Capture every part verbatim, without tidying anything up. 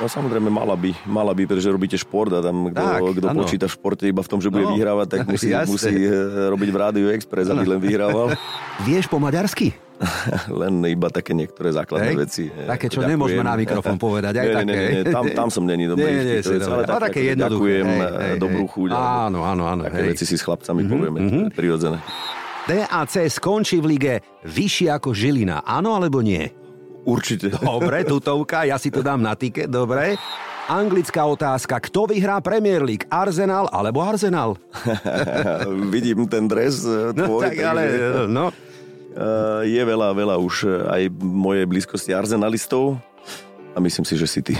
No samozrejme mala by, mala by, pretože robíte šport a tam kto počíta v športe iba v tom, že bude no, vyhrávať, tak musí, musí robiť v Rádiu Express, aby len vyhrával. Vieš po maďarsky? Len iba také niektoré základné Hej. veci. Také, čo ďakujem. Nemôžeme na mikrofón povedať. Aj nie, také. Nie, nie, tam, tam som není dobrý. Nie, nie, veci, ale tak, také jednoduché. Ďakujem, hej, dobrú chuť. Áno, áno, áno. Také hej. veci si s chlapcami mm-hmm, povieme, mm-hmm. prirodzené. dé á cé skončí v lige vyššie ako Žilina, áno alebo nie? Určite. Dobre, tutovka, ja si to dám na tiket, dobre. Anglická otázka, kto vyhrá Premier League? Arsenal alebo Arsenal? Vidím ten dres tvoj. No tak, ale... No. Uh, je veľa, veľa už aj mojej blízkosti arsenalistov a myslím si, že si ty.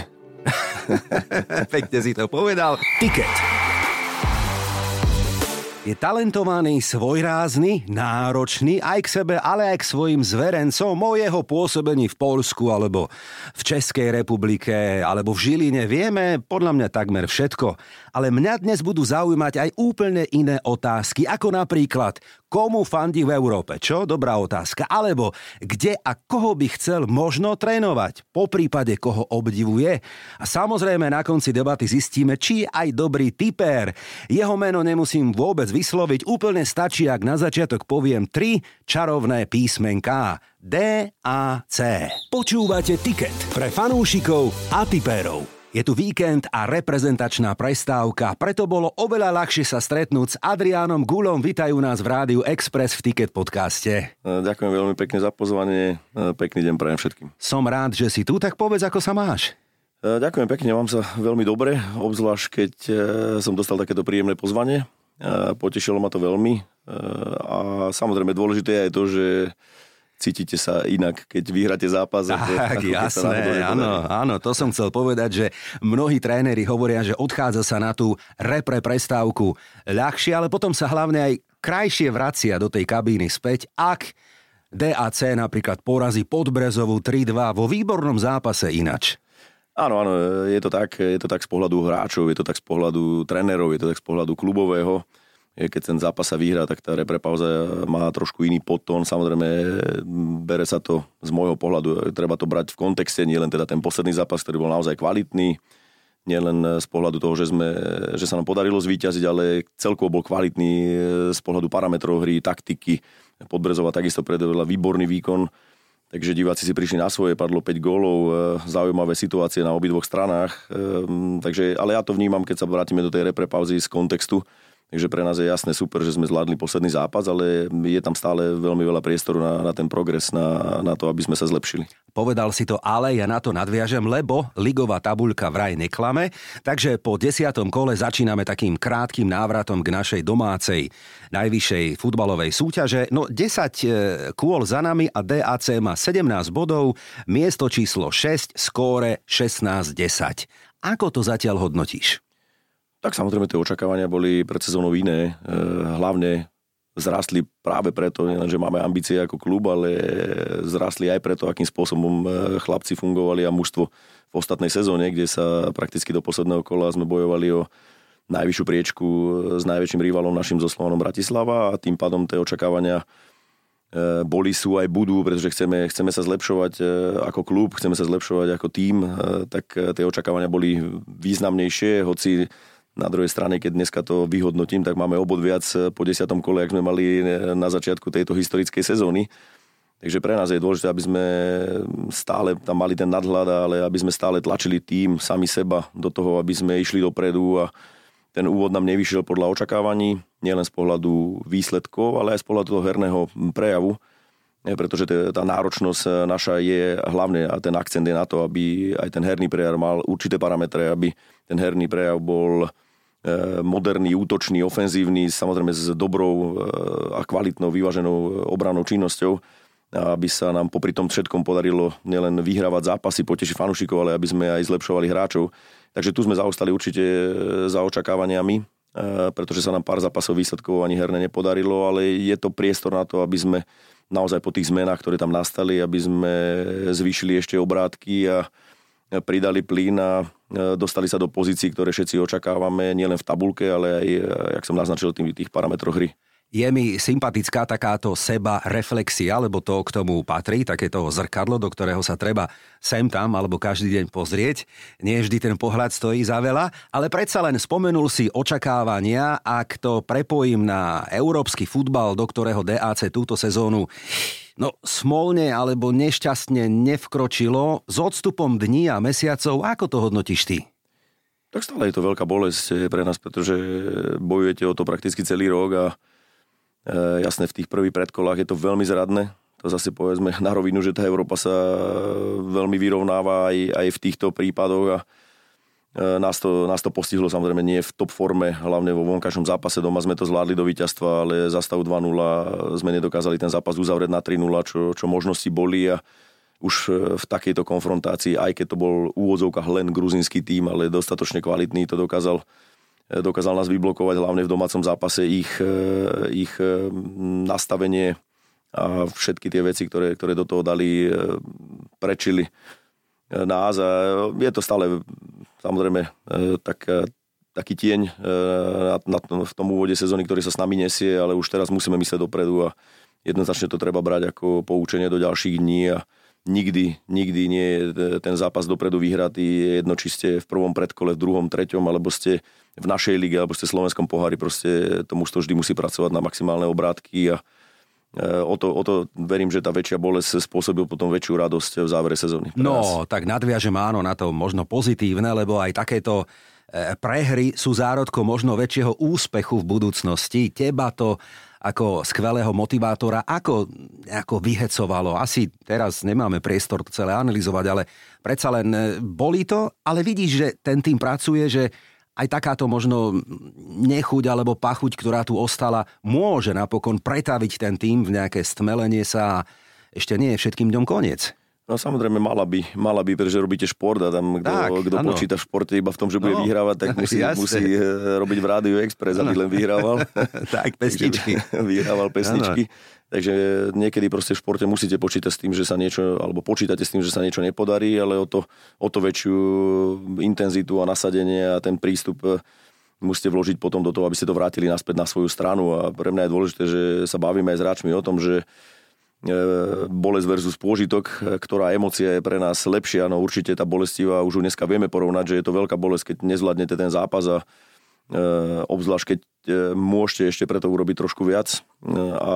Pekne si to povedal. Tiket. Je talentovaný, svojrázny, náročný aj k sebe, ale aj k svojim zverencom o jeho pôsobení v Poľsku alebo v Českej republike alebo v Žiline. Vieme podľa mňa takmer všetko. Ale mňa dnes budú zaujímať aj úplne iné otázky, ako napríklad komu fandí v Európe? Čo? Dobrá otázka. Alebo kde a koho by chcel možno trénovať? Po prípade koho obdivuje? A samozrejme na konci debaty zistíme, či je aj dobrý tipér. Jeho meno nemusím vôbec vysloviť. Úplne stačí, ak na začiatok poviem tri čarovné písmenká. dé á cé. Počúvate Tiket pre fanúšikov a tipérov. Je tu víkend a reprezentačná prestávka, preto bolo oveľa ľahšie sa stretnúť s Adriánom Guľom. Vítajú nás v Rádiu Express v Tiket podcaste. Ďakujem veľmi pekne za pozvanie, pekný deň prajem všetkým. Som rád, že si tu, tak povedz, ako sa máš. Ďakujem pekne, mám sa veľmi dobre, obzvlášť keď som dostal takéto príjemné pozvanie. Potešilo ma to veľmi a samozrejme dôležité je aj to, že cítite sa inak, keď vyhráte zápas. Tak, to, jasné, áno, áno, to som chcel povedať, že mnohí tréneri hovoria, že odchádza sa na tú repre prestávku ľahšie, ale potom sa hlavne aj krajšie vracia do tej kabíny späť, ak dé á cé napríklad porazí Podbrezovú tri dva vo výbornom zápase inač. Áno, áno, je to tak, je to tak z pohľadu hráčov, je to tak z pohľadu trénerov, je to tak z pohľadu klubového. Keď ten zápas sa vyhrá, tak tá reprepauza má trošku iný podtón. Samozrejme, bere sa to z môjho pohľadu. Treba to brať v kontexte, nie len teda ten posledný zápas, ktorý bol naozaj kvalitný, nie len z pohľadu toho, že, sme, že sa nám podarilo zvíťaziť, ale celkovo bol kvalitný z pohľadu parametrov hry, taktiky. Podbrezová takisto predvedla výborný výkon, takže diváci si prišli na svoje, padlo päť gólov, zaujímavé situácie na obidvoch stranách. Takže, ale ja to vnímam, keď sa vrátime do tej reprepauzy z kontextu. Takže pre nás je jasné, super, že sme zvládli posledný zápas, ale je tam stále veľmi veľa priestoru na, na ten progres, na, na to, aby sme sa zlepšili. Povedal si to, ale ja na to nadviažem, lebo ligová tabuľka vraj neklame, takže po desiatom kole začíname takým krátkym návratom k našej domácej najvyššej futbalovej súťaže. No desať kôl za nami a dé á cé má sedemnásť bodov, miesto číslo šesť, skóre šestnásť desať. Ako to zatiaľ hodnotíš? Tak samozrejme tie očakávania boli pred sezónou iné. Hlavne zrastli práve preto, že máme ambície ako klub, ale zrastli aj preto, akým spôsobom chlapci fungovali a mužstvo v ostatnej sezóne, kde sa prakticky do posledného kola sme bojovali o najvyššiu priečku s najväčším rivalom našim zo Slovanom Bratislava a tým pádom tie očakávania boli, sú aj budú, pretože chceme, chceme sa zlepšovať ako klub, chceme sa zlepšovať ako tím, tak tie očakávania boli významnejšie, hoci na druhej strane, keď dneska to vyhodnotím, tak máme obod viac po desiatom kole, ak sme mali na začiatku tejto historickej sezóny. Takže pre nás je dôležité, aby sme stále tam mali ten nadhľad, ale aby sme stále tlačili tým, sami seba do toho, aby sme išli dopredu a ten úvod nám nevyšiel podľa očakávaní, nielen z pohľadu výsledkov, ale aj z pohľadu toho herného prejavu, pretože tá náročnosť naša je hlavne a ten akcent je na to, aby aj ten herný prejav mal určité parametre, aby ten herný prejav bol moderný, útočný, ofenzívny, samozrejme s dobrou a kvalitnou, vyváženou obrannou činnosťou, aby sa nám popri tom všetkom podarilo nielen vyhrávať zápasy, potešiť fanúšikov, ale aby sme aj zlepšovali hráčov. Takže tu sme zaostali určite za očakávaniami, pretože sa nám pár zápasov výsledkov ani herne nepodarilo, ale je to priestor na to, aby sme naozaj po tých zmenách, ktoré tam nastali, aby sme zvýšili ešte obrátky a pridali plyn a dostali sa do pozícií, ktoré všetci očakávame, nielen v tabuľke, ale aj, jak som naznačil, tých parametroch hry. Je mi sympatická takáto seba reflexia, lebo to k tomu patrí, takéto zrkadlo, do ktorého sa treba sem tam alebo každý deň pozrieť. Nie vždy ten pohľad stojí za veľa, ale predsa len spomenul si očakávania, ak to prepojím na európsky futbal, do ktorého dé á cé túto sezónu no smolne alebo nešťastne nevkročilo s odstupom dní a mesiacov. Ako to hodnotíš ty? Tak stále je to veľká bolesť pre nás, pretože bojujete o to prakticky celý rok a e, jasne v tých prvých predkolách je to veľmi zradné. To zase povedzme na rovinu, že tá Európa sa veľmi vyrovnáva aj, aj v týchto prípadoch a e, nás, to, nás to postihlo samozrejme nie v top forme, hlavne vo vonkašom zápase. Doma sme to zvládli do víťazstva, ale za stavu dva nula sme nedokázali ten zápas uzavrieť na tri nula, čo, čo možnosti boli a už v takejto konfrontácii, aj keď to bol v úvodzovkách len gruzínsky tím, ale dostatočne kvalitný, to dokázal, dokázal nás vyblokovať, hlavne v domácom zápase ich, ich nastavenie a všetky tie veci, ktoré, ktoré do toho dali, prečili nás. A je to stále, samozrejme, tak, taký tieň na, na, v tom úvode sezóny, ktorý sa s nami nesie, ale už teraz musíme mysleť dopredu a jednoznačne to treba brať ako poučenie do ďalších dní a Nikdy, nikdy nie je ten zápas dopredu vyhratý, je jedno, či ste v prvom predkole, v druhom, treťom, alebo ste v našej lige, alebo ste v slovenskom pohári, proste to mužstvo vždy musí pracovať na maximálne obrátky a O to, o to verím, že tá väčšia bolesť spôsobil potom väčšiu radosť v závere sezóny. No, tak nadviažem áno na to možno pozitívne, lebo aj takéto prehry sú zárodkom možno väčšieho úspechu v budúcnosti. Teba to ako skvelého motivátora ako, ako vyhecovalo? Asi teraz nemáme priestor to celé analyzovať, ale predsa len bolí to, ale vidíš, že ten tým pracuje, že aj takáto možno nechuť alebo pachuť, ktorá tu ostala, môže napokon pretaviť ten tým v nejaké stmelenie sa a ešte nie je všetkým dňom koniec. No samozrejme, mala by, mala by, pretože robíte šport a tam kto počíta v športe iba v tom, že bude no, vyhrávať, tak musí, musí robiť v Rádiu Express, aby len vyhrával. tak, pesničky. vyhrával pesničky. Ano. Takže niekedy proste v športe musíte počítať s tým, že sa niečo, alebo počítate s tým, že sa niečo nepodarí, ale o to, o to väčšiu intenzitu a nasadenie a ten prístup musíte vložiť potom do toho, aby ste to vrátili naspäť na svoju stranu. A pre mňa je dôležité, že sa bavíme aj s hráčmi o tom, že bolesť versus pôžitok, ktorá emócia je pre nás lepšia, no určite tá bolestivá, už ju dneska vieme porovnať, že je to veľká bolesť, keď nezvládnete ten zápas a e, obzvlášť, keď e, môžete ešte preto urobiť trošku viac e, a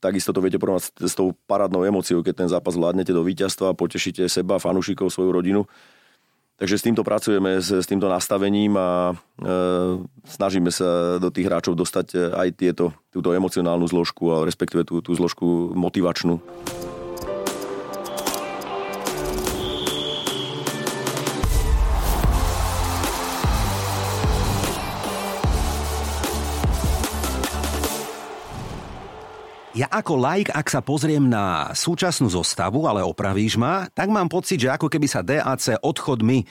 takisto to viete porovnať s, s tou parádnou emóciou, keď ten zápas vládnete do víťazstva, potešíte seba, fanúšikov, svoju rodinu. Takže s týmto pracujeme, s, s týmto nastavením a e, snažíme sa do tých hráčov dostať aj tieto, túto emocionálnu zložku a respektíve tú, tú zložku motivačnú. Ja ako laik, ak sa pozriem na súčasnú zostavu, ale opravíš ma, tak mám pocit, že ako keby sa dé á cé odchodmi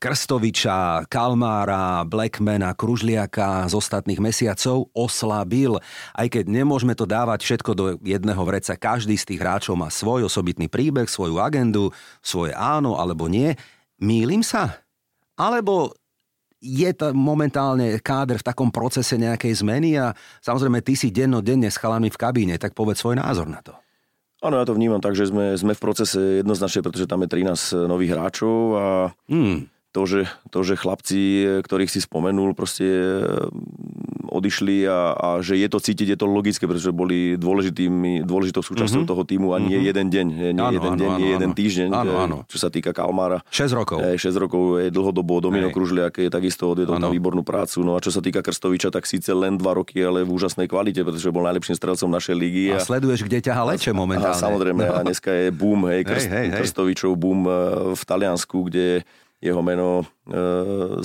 Krstoviča, Kalmára, Blackmana, Kružliaka z ostatných mesiacov oslabil. Aj keď nemôžeme to dávať všetko do jedného vreca, každý z tých hráčov má svoj osobitný príbeh, svoju agendu, svoje áno alebo nie. Mýlim sa? Alebo je to momentálne káder v takom procese nejakej zmeny a samozrejme ty si dennodenne s chalami v kabíne, tak povedz svoj názor na to. Áno, ja to vnímam tak, že sme, sme v procese jednoznačne, pretože tam je trinásť nových hráčov a hmm. to, že, to, že chlapci, ktorých si spomenul, proste odišli a, a že je to cítiť, je to logické, pretože boli dôležitými, dôležitou súčasťou mm-hmm. toho týmu a nie mm-hmm. jeden deň, nie áno, jeden áno, deň, áno, nie áno. jeden týždeň, áno, áno. Čo sa týka Kalmára. šesť rokov. šesť rokov je dlhodobo, Domino Kružliak je takisto odvedol na výbornú prácu. No a čo sa týka Krstoviča, tak síce len dva roky, ale v úžasnej kvalite, pretože bol najlepším strelcom našej ligy. A, a sleduješ, kde ťa leče momentálne. A samozrejme, no. A dneska je boom, hej, Krst, hej, hej, hej. Krstovičov boom v Taliansku, kde jeho meno e,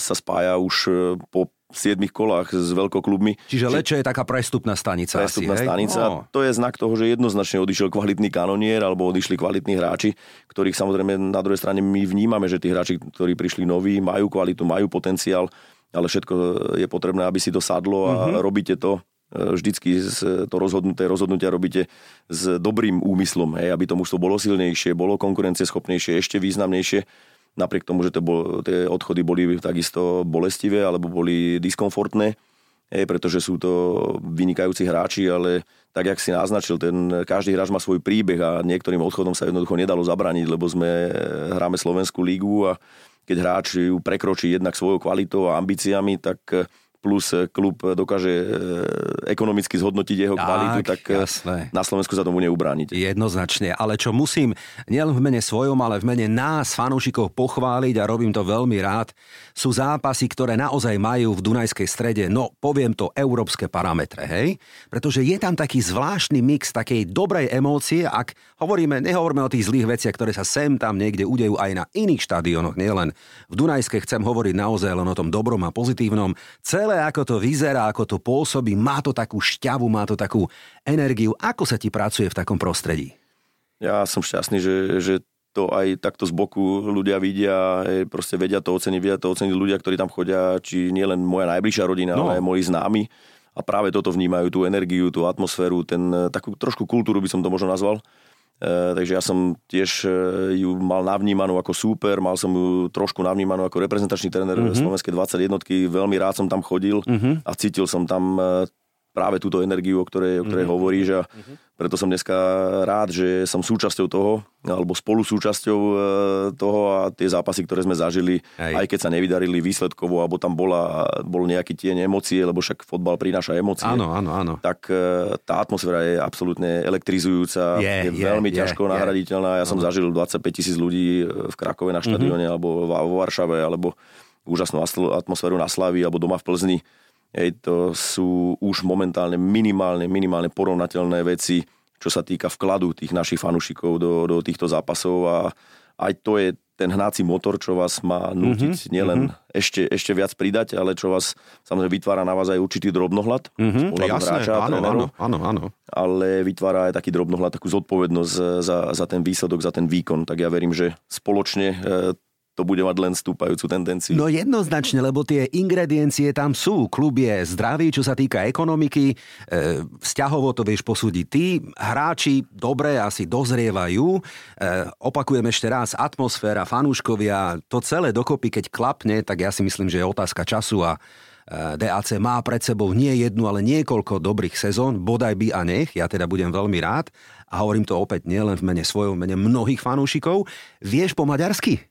sa spája už po siedmých kolách s veľkoklubmi. Čiže Leče je taká prestupná stanica. Prestupná asi, stanica. No. To je znak toho, že jednoznačne odišiel kvalitný kanonier alebo odišli kvalitní hráči, ktorých samozrejme na druhej strane my vnímame, že tí hráči, ktorí prišli noví, majú kvalitu, majú potenciál, ale všetko je potrebné, aby si to sadlo a mm-hmm. robíte to. Vždycky to rozhodnuté rozhodnutia robíte s dobrým úmyslom, hej, aby to mužstvo bolo silnejšie, bolo konkurencieschopnejšie, ešte významnejšie. Napriek tomu, že to bol, tie odchody boli takisto bolestivé alebo boli diskomfortné, pretože sú to vynikajúci hráči, ale tak, jak si naznačil, ten, každý hráč má svoj príbeh a niektorým odchodom sa jednoducho nedalo zabrániť, lebo sme hráme Slovenskú lígu a keď hráč ju prekročí jednak svojou kvalitou a ambíciami, tak plus klub dokáže ekonomicky zhodnotiť jeho tak, kvalitu, tak jasné. Na Slovensku sa tomu neubránite. Jednoznačne, ale čo musím nielen v mene svojom, ale v mene nás, fanúšikov, pochváliť a robím to veľmi rád, sú zápasy, ktoré naozaj majú v Dunajskej strede, no poviem to, európske parametre, hej? Pretože je tam taký zvláštny mix takej dobrej emócie, ak hovoríme, nehovoríme o tých zlých veciach, ktoré sa sem tam niekde udejú aj na iných štadiónoch, nielen v Dunajskej, chcem hovoriť naozaj len o tom dobrom a pozitívnom. Celé ako to vyzerá, ako to pôsobí, má to takú šťavu, má to takú energiu. Ako sa ti pracuje v takom prostredí? Ja som šťastný, že, že to aj takto z boku ľudia vidia, proste vedia to oceniť, vedia to oceniť ľudia, ktorí tam chodia, či nie len moja najbližšia rodina, no. ale aj moji známi. A práve toto vnímajú, tú energiu, tú atmosféru, ten, takú trošku kultúru by som to možno nazval. E, takže ja som tiež ju mal navnímanú ako súper, mal som ju trošku navnímanú ako reprezentačný tréner mm-hmm. Slovenskej dvadsaťjednotky, veľmi rád som tam chodil mm-hmm. a cítil som tam práve túto energiu, o ktorej, o ktorej mm-hmm. hovoríš a preto som dneska rád, že som súčasťou toho, alebo spolu súčasťou toho a tie zápasy, ktoré sme zažili, aj, aj keď sa nevydarili výsledkovo, alebo tam bola, bol nejaký tieň emócie, lebo však fotbal prináša emócie. Áno, áno, áno. Tak tá atmosféra je absolútne elektrizujúca, yeah, je veľmi yeah, ťažko yeah, nahraditeľná. Ja yeah. som zažil dvadsaťpäť tisíc ľudí v Krakove na štadióne, mm-hmm. alebo vo Varšave, alebo úžasnú atmosféru na Slavii, alebo doma v Plzni. Hej, to sú už momentálne minimálne, minimálne porovnateľné veci, čo sa týka vkladu tých našich fanúšikov do, do týchto zápasov a aj to je ten hnáci motor, čo vás má nútiť mm-hmm. nielen mm-hmm. ešte, ešte viac pridať, ale čo vás samozrejme vytvára na vás aj určitý drobnohľad. Mm-hmm. Jasné, hráča, áno, áno, áno, áno. Ale vytvára aj taký drobnohľad, takú zodpovednosť za, za ten výsledok, za ten výkon. Tak ja verím, že spoločne to bude mať len stúpajúcu tendenciu. No jednoznačne, lebo tie ingrediencie tam sú. Klub je zdravý, čo sa týka ekonomiky, vzťahovo to vieš posúdiť ty, hráči dobre asi dozrievajú, opakujem ešte raz, atmosféra, fanúškovia, to celé dokopy, keď klapne, tak ja si myslím, že je otázka času a dé á cé má pred sebou nie jednu, ale niekoľko dobrých sezón, bodaj by a nech, ja teda budem veľmi rád a hovorím to opäť nielen v mene svojom, mene mnohých fanúšikov. Vieš po maďarsky?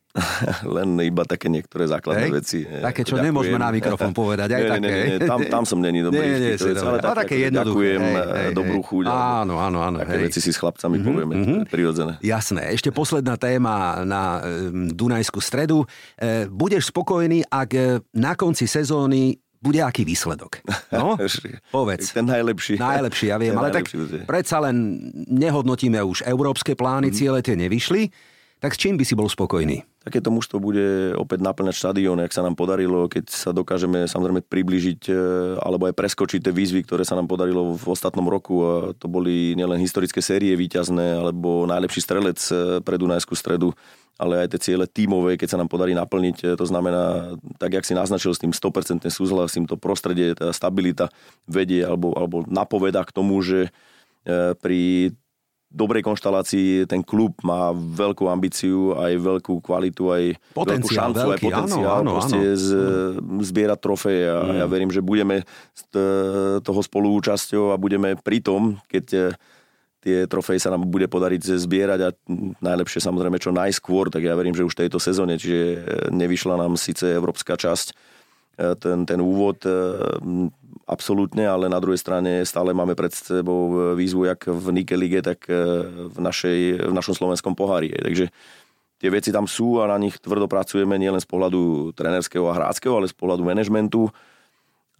Len iba také niektoré základné hej, veci. Také, čo ďakujem. Nemôžeme na mikrofón povedať, aj ne, také. Ne, ne, tam, tam som není dobrý. Nie, nie, vtedy, nie, ale tak, také jednoduché. Ďakujem, hej, hej, dobrú chuť. Áno, áno, áno. Také hej. veci si s chlapcami mm-hmm, povieme, mm-hmm. prirodzené. Jasné, ešte posledná téma na Dunajskú stredu. Budeš spokojný, ak na konci sezóny bude aký výsledok? No, povedz. Ten najlepší. Najlepší, ja viem, ten ale tak predsa len nehodnotíme už európske plány, mm-hmm. ciele tie nevyšli. Tak s čím by si bol spokojný? Takéto mužstvo bude opäť naplňať štadión, ak sa nám podarilo, keď sa dokážeme samozrejme priblížiť alebo aj preskočiť tie výzvy, ktoré sa nám podarilo v ostatnom roku. A to boli nielen historické série víťazné, alebo najlepší strelec pre Dunajskú stredu, ale aj tie ciele tímové, keď sa nám podarí naplniť. To znamená, tak jak si naznačil s tým sto percent súhlasím, to prostredie, tá stabilita vedie alebo, alebo napoveda k tomu, že pri dobrej konštalácii ten klub má veľkú ambíciu, aj veľkú kvalitu, aj veľkú šancu, veľký, aj potenciál. Áno, áno, proste áno. Z, zbierať trofeje a mm. ja verím, že budeme toho spoluúčasťou a budeme pri tom, keď tie trofeje sa nám bude podariť zbierať a najlepšie samozrejme čo najskôr, tak ja verím, že už v tejto sezóne, čiže nevyšla nám síce európska časť, ten, ten úvod absolútne, ale na druhej strane stále máme pred sebou výzvu jak v Nike lige, tak v, našej, v našom slovenskom pohári. Takže tie veci tam sú a na nich tvrdo pracujeme nielen z pohľadu trenerského a hráckého, ale z pohľadu manažmentu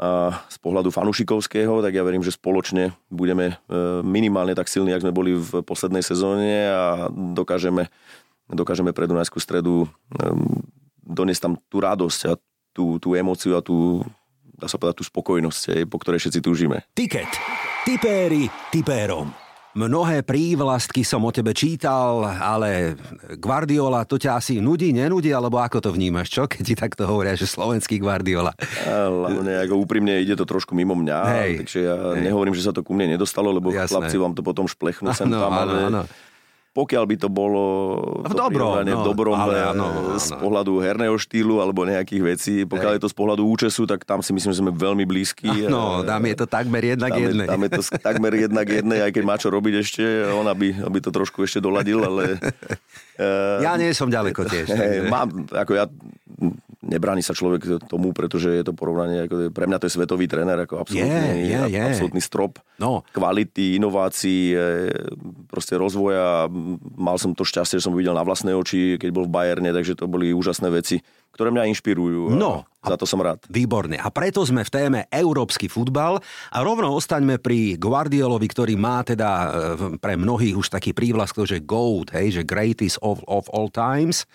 a z pohľadu fanušikovského, tak ja verím, že spoločne budeme minimálne tak silní, jak sme boli v poslednej sezóne a dokážeme, dokážeme pre Dunajskú stredu doniesť tam tú radosť a tú, tú emóciu a tú, dá sa povedať, tú spokojnosť, po ktorej všetci túžime. Tiket. Tipéri tipérom. Mnohé prívlastky som o tebe čítal, ale Guardiola, to ťa asi nudí, nenudí, alebo ako to vnímaš, čo? Keď ti takto hovoria, že slovenský Guardiola. Hlavne, ako úprimne, ide to trošku mimo mňa, hej, takže ja hej. nehovorím, že sa to ku mne nedostalo, lebo jasné. Chlapci vám to potom šplechnú sem tam, ale... Áno, áno. pokiaľ by to bolo v dobrom, no, v dobrom ale, áno, áno, z pohľadu herného štýlu alebo nejakých vecí, pokiaľ Ej. je to z pohľadu účesu, tak tam si myslím, že sme veľmi blízki. No, tam je to takmer jedna k jednej. Tam je to takmer jedna k jednej, aj keď má čo robiť ešte, on aby, aby to trošku ešte doladil, ale... Ja nie som ďaleko tiež. Hej, mám, ako ja... Nebráni sa človek tomu, pretože je to porovnanie, ako pre mňa to je svetový tréner, ako absolútny, yeah, yeah, yeah. absolútny strop no. kvality, inovácií, proste rozvoja. Mal som to šťastie, že som videl na vlastné oči, keď bol v Bayerne, takže to boli úžasné veci, ktoré mňa inšpirujú. No. Za to som rád. Výborne. A preto sme v téme európsky futbal a rovno ostaňme pri Guardiolovi, ktorý má teda pre mnohých už taký prívlastok, že GOAT, hej, že greatest of, of all times.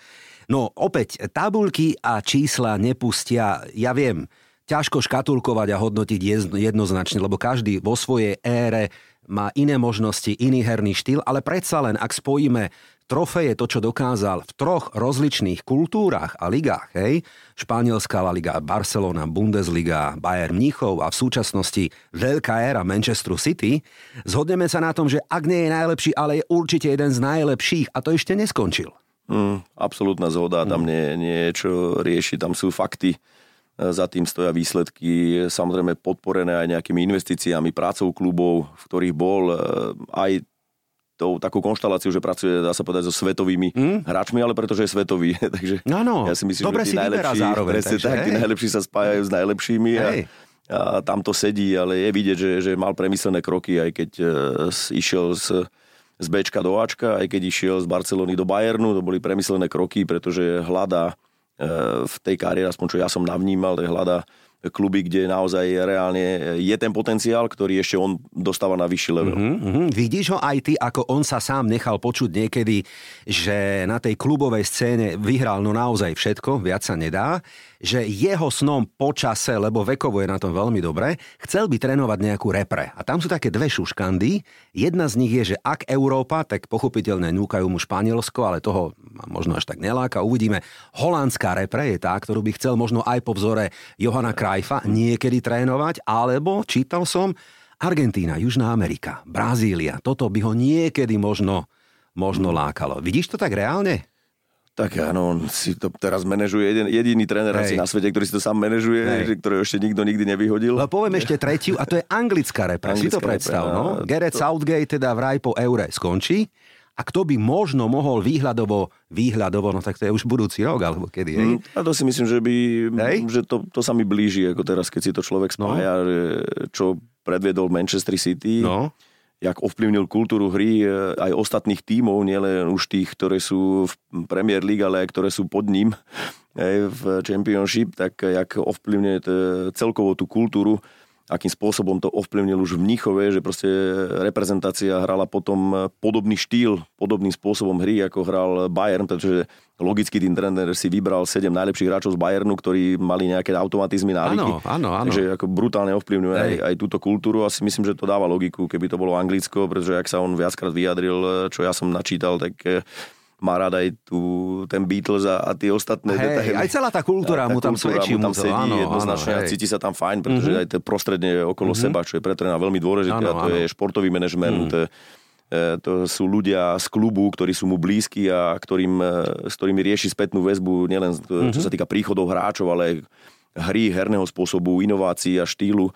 No opäť, tabuľky a čísla nepustia, ja viem, ťažko škatulkovať a hodnotiť jednoznačne, lebo každý vo svojej ére má iné možnosti, iný herný štýl, ale predsa len, ak spojíme trofeje, to, čo dokázal v troch rozličných kultúrach a ligách, hej, španielská La Liga, Barcelona, Bundesliga, Bayern Mníchov a v súčasnosti veľká éra Manchesteru City, zhodneme sa na tom, že ak nie je najlepší, ale je určite jeden z najlepších a to ešte neskončil. Mm, absolútna zhoda, tam nie, nie je čo riešiť, tam sú fakty, za tým stoja výsledky, samozrejme podporené aj nejakými investíciami, prácou klubov, v ktorých bol, aj tou takú konštaláciu, že pracuje, dá sa povedať, so svetovými mm? hráčmi, ale pretože je svetový. Takže no, no, ja si myslím, dobre že tí si vyberá zároveň. Takže, tak, tí najlepší sa spájajú s najlepšími a, a tam to sedí, ale je vidieť, že, že mal premyslené kroky, aj keď uh, išiel z... z Bčka do Ačka, aj keď išiel z Barcelony do Bayernu, to boli premyslené kroky, pretože hľada v tej kariére, aspoň čo ja som navnímal, tak hľada kluby, kde naozaj reálne je ten potenciál, ktorý ešte on dostáva na vyšší level. Mm-hmm, mm-hmm. Vidíš ho aj ty, ako on sa sám nechal počuť niekedy, že na tej klubovej scéne vyhral no naozaj všetko, viac sa nedá, že jeho snom po čase, lebo vekovo je na tom veľmi dobre, chcel by trénovať nejakú repre. A tam sú také dve šuškandy. Jedna z nich je, že ak Európa, tak pochopiteľne núkajú mu Španielsko, ale toho možno až tak neláka. Uvidíme, holandská repre je tá, ktorú by chcel možno aj po vzore Johana Cruyffa niekedy trénovať, alebo čítal som Argentína, Južná Amerika, Brazília. Toto by ho niekedy možno, možno lákalo. Vidíš to tak reálne? Tak áno, on si to teraz manažuje, jeden, jediný tréner asi na svete, ktorý si to sám manažuje, že, ktorého ešte nikto nikdy nevyhodil. Ale poviem ešte tretiu, a to je anglická repre. Si to predstav, repre, no? To... Gareth Southgate teda vraj po eure skončí a kto by možno mohol výhľadovo, výhľadovo, no tak to je už budúci rok, alebo kedy, hej? Mm, a to si myslím, že by, hej? že to, to sa mi blíži, ako teraz, keď si to človek spája, no. čo predviedol Manchester City. No. Jak ovplyvnil kultúru hry aj ostatných tímov, nielen už tých, ktoré sú v Premier League, ale aj ktoré sú pod ním aj v Championship, tak jak ovplyvňuje celkovo tú kultúru, akým spôsobom to ovplyvnil už v Mníchove, že proste reprezentácia hrala potom podobný štýl, podobným spôsobom hry, ako hral Bayern, pretože logicky ten tréner si vybral sedem najlepších hráčov z Bayernu, ktorí mali nejaké automatizmy, návyky. Áno, áno, áno. Takže ako brutálne ovplyvňuje aj, aj túto kultúru. Asi myslím, že to dáva logiku, keby to bolo Anglicko, pretože ak sa on viackrát vyjadril, čo ja som načítal, tak má rád aj tu ten Beatles a, a tie ostatné hey, detaily. Aj celá tá kultúra tá, tá mu tam kultúra svedčí. Mu tam sedí áno, jednoznačne áno, a cíti sa tam fajn, pretože mm-hmm. aj to prostredne okolo mm-hmm. seba, čo je pre trénera veľmi dôležité áno, a to áno. je športový manažment, mm-hmm. to sú ľudia z klubu, ktorí sú mu blízki a ktorým, s ktorými rieši spätnú väzbu, nielen mm-hmm. čo sa týka príchodov hráčov, ale aj hry, herného spôsobu, inovácií a štýlu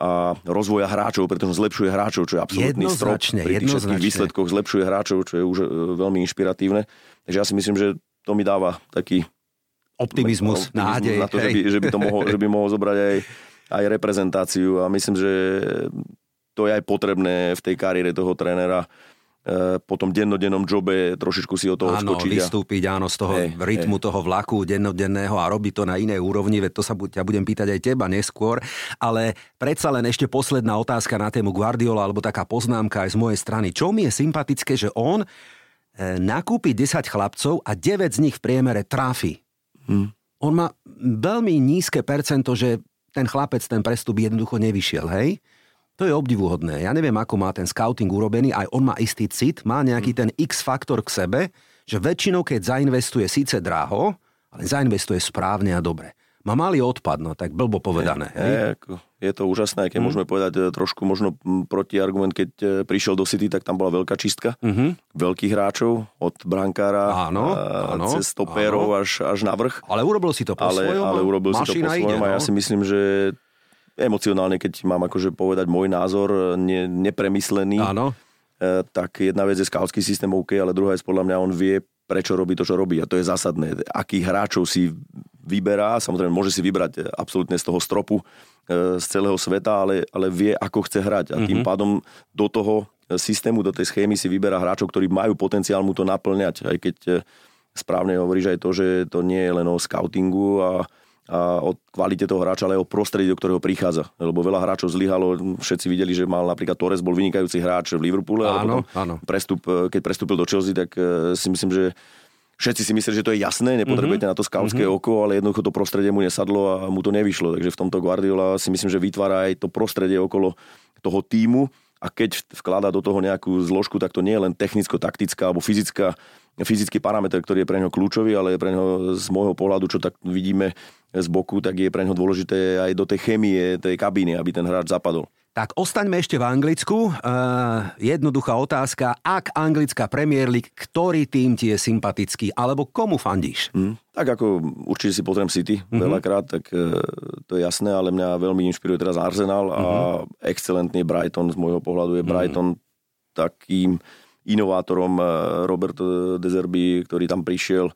a rozvoja hráčov, pretože zlepšuje hráčov, čo je absolútny strop. Pri tých všetkých výsledkoch zlepšuje hráčov, čo je už veľmi inšpiratívne. Takže ja si myslím, že to mi dáva taký optimizmus, optimizmus nádej. Na to, že by, že, by to mohol, že by mohol zobrať aj, aj reprezentáciu a myslím, že to je aj potrebné v tej kariére toho trénera po tom dennodennom jobe trošičku si od toho áno, skočiť. Áno, vystúpiť áno, z toho hey, rytmu hey. toho vlaku dennodenného a robiť to na inej úrovni, veď to sa ťa budem pýtať aj teba neskôr, ale predsa len ešte posledná otázka na tému Guardiola, alebo taká poznámka aj z mojej strany. Čo mi je sympatické, že on nakúpi desať chlapcov a deväť z nich v priemere tráfi. Hmm. On má veľmi nízke percento, že ten chlapec, ten prestup jednoducho nevyšiel, hej? To je obdivuhodné. Ja neviem, ako má ten scouting urobený, aj on má istý cit, má nejaký ten X-faktor k sebe, že väčšinou, keď zainvestuje síce dráho, ale zainvestuje správne a dobre. má malý odpad, no tak blbo povedané. Je, je, ako, je to úžasné, keď mm. môžeme povedať trošku možno protiargument, keď prišiel do City, tak tam bola veľká čistka mm-hmm. veľkých hráčov, od brankára áno, a, áno, cez stopérov až, až na vrch. Ale urobil si to po ale, svojom. Ale urobil si to po svojom no. a ja si myslím, že emocionálne, keď mám akože povedať môj názor, ne, nepremyslený, áno. E, tak jedna vec je scoutský systém OK, ale druhá je podľa mňa on vie, prečo robí to, čo robí. A to je zásadné. Akých hráčov si vyberá, samozrejme môže si vybrať absolútne z toho stropu, z celého sveta, ale, ale vie, ako chce hrať. A tým pádom do toho systému, do tej schémy si vyberá hráčov, ktorí majú potenciál mu to naplňať. Aj keď správne hovoríš aj to, že to nie je len o scoutingu a, a o kvalite toho hráča, ale aj o prostredí, do ktorého prichádza. Lebo veľa hráčov zlyhalo, všetci videli, že mal napríklad Torres, bol vynikajúci hráč v Liverpoole, ale potom áno. Prestup, keď prestúpil do Chelsea, tak si myslím, že všetci si mysleli, že to je jasné, nepotrebujete mm-hmm. na to skautské mm-hmm. oko, ale jednoducho to prostredie mu nesadlo a mu to nevyšlo. Takže v tomto Guardiola si myslím, že vytvára aj to prostredie okolo toho tímu a keď vkladá do toho nejakú zložku, tak to nie je len technicko-taktická alebo fyzická, fyzický parameter, ktorý je pre neho kľúčový, ale je pre neho z môjho pohľadu, čo tak vidíme z boku, tak je pre neho dôležité aj do tej chémie, tej kabíny, aby ten hráč zapadol. Tak ostaňme ešte v Anglicku. Uh, jednoduchá otázka. Ak anglická Premier League, ktorý tým ti je sympatický? Alebo komu fandíš? Mm, tak ako určite si potrem City mm-hmm. veľakrát, tak uh, to je jasné, ale mňa veľmi inšpiruje teraz Arsenal a mm-hmm. excelentný Brighton, z môjho pohľadu je Brighton mm-hmm. takým inovátorom uh, Roberto De Zerbi, ktorý tam prišiel.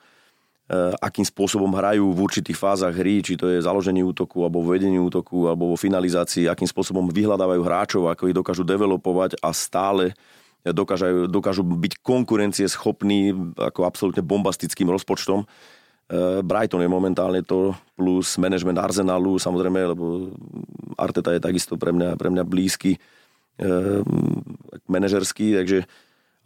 Akým spôsobom hrajú v určitých fázach hry, či to je založenie útoku, alebo vedenie útoku, alebo vo finalizácii, akým spôsobom vyhľadávajú hráčov, ako ich dokážu developovať a stále dokážu, dokážu byť konkurencieschopní ako absolútne bombastickým rozpočtom. Brighton je momentálne to, plus management Arsenalu, samozrejme, lebo Arteta je takisto pre mňa, pre mňa blízky manažerský, takže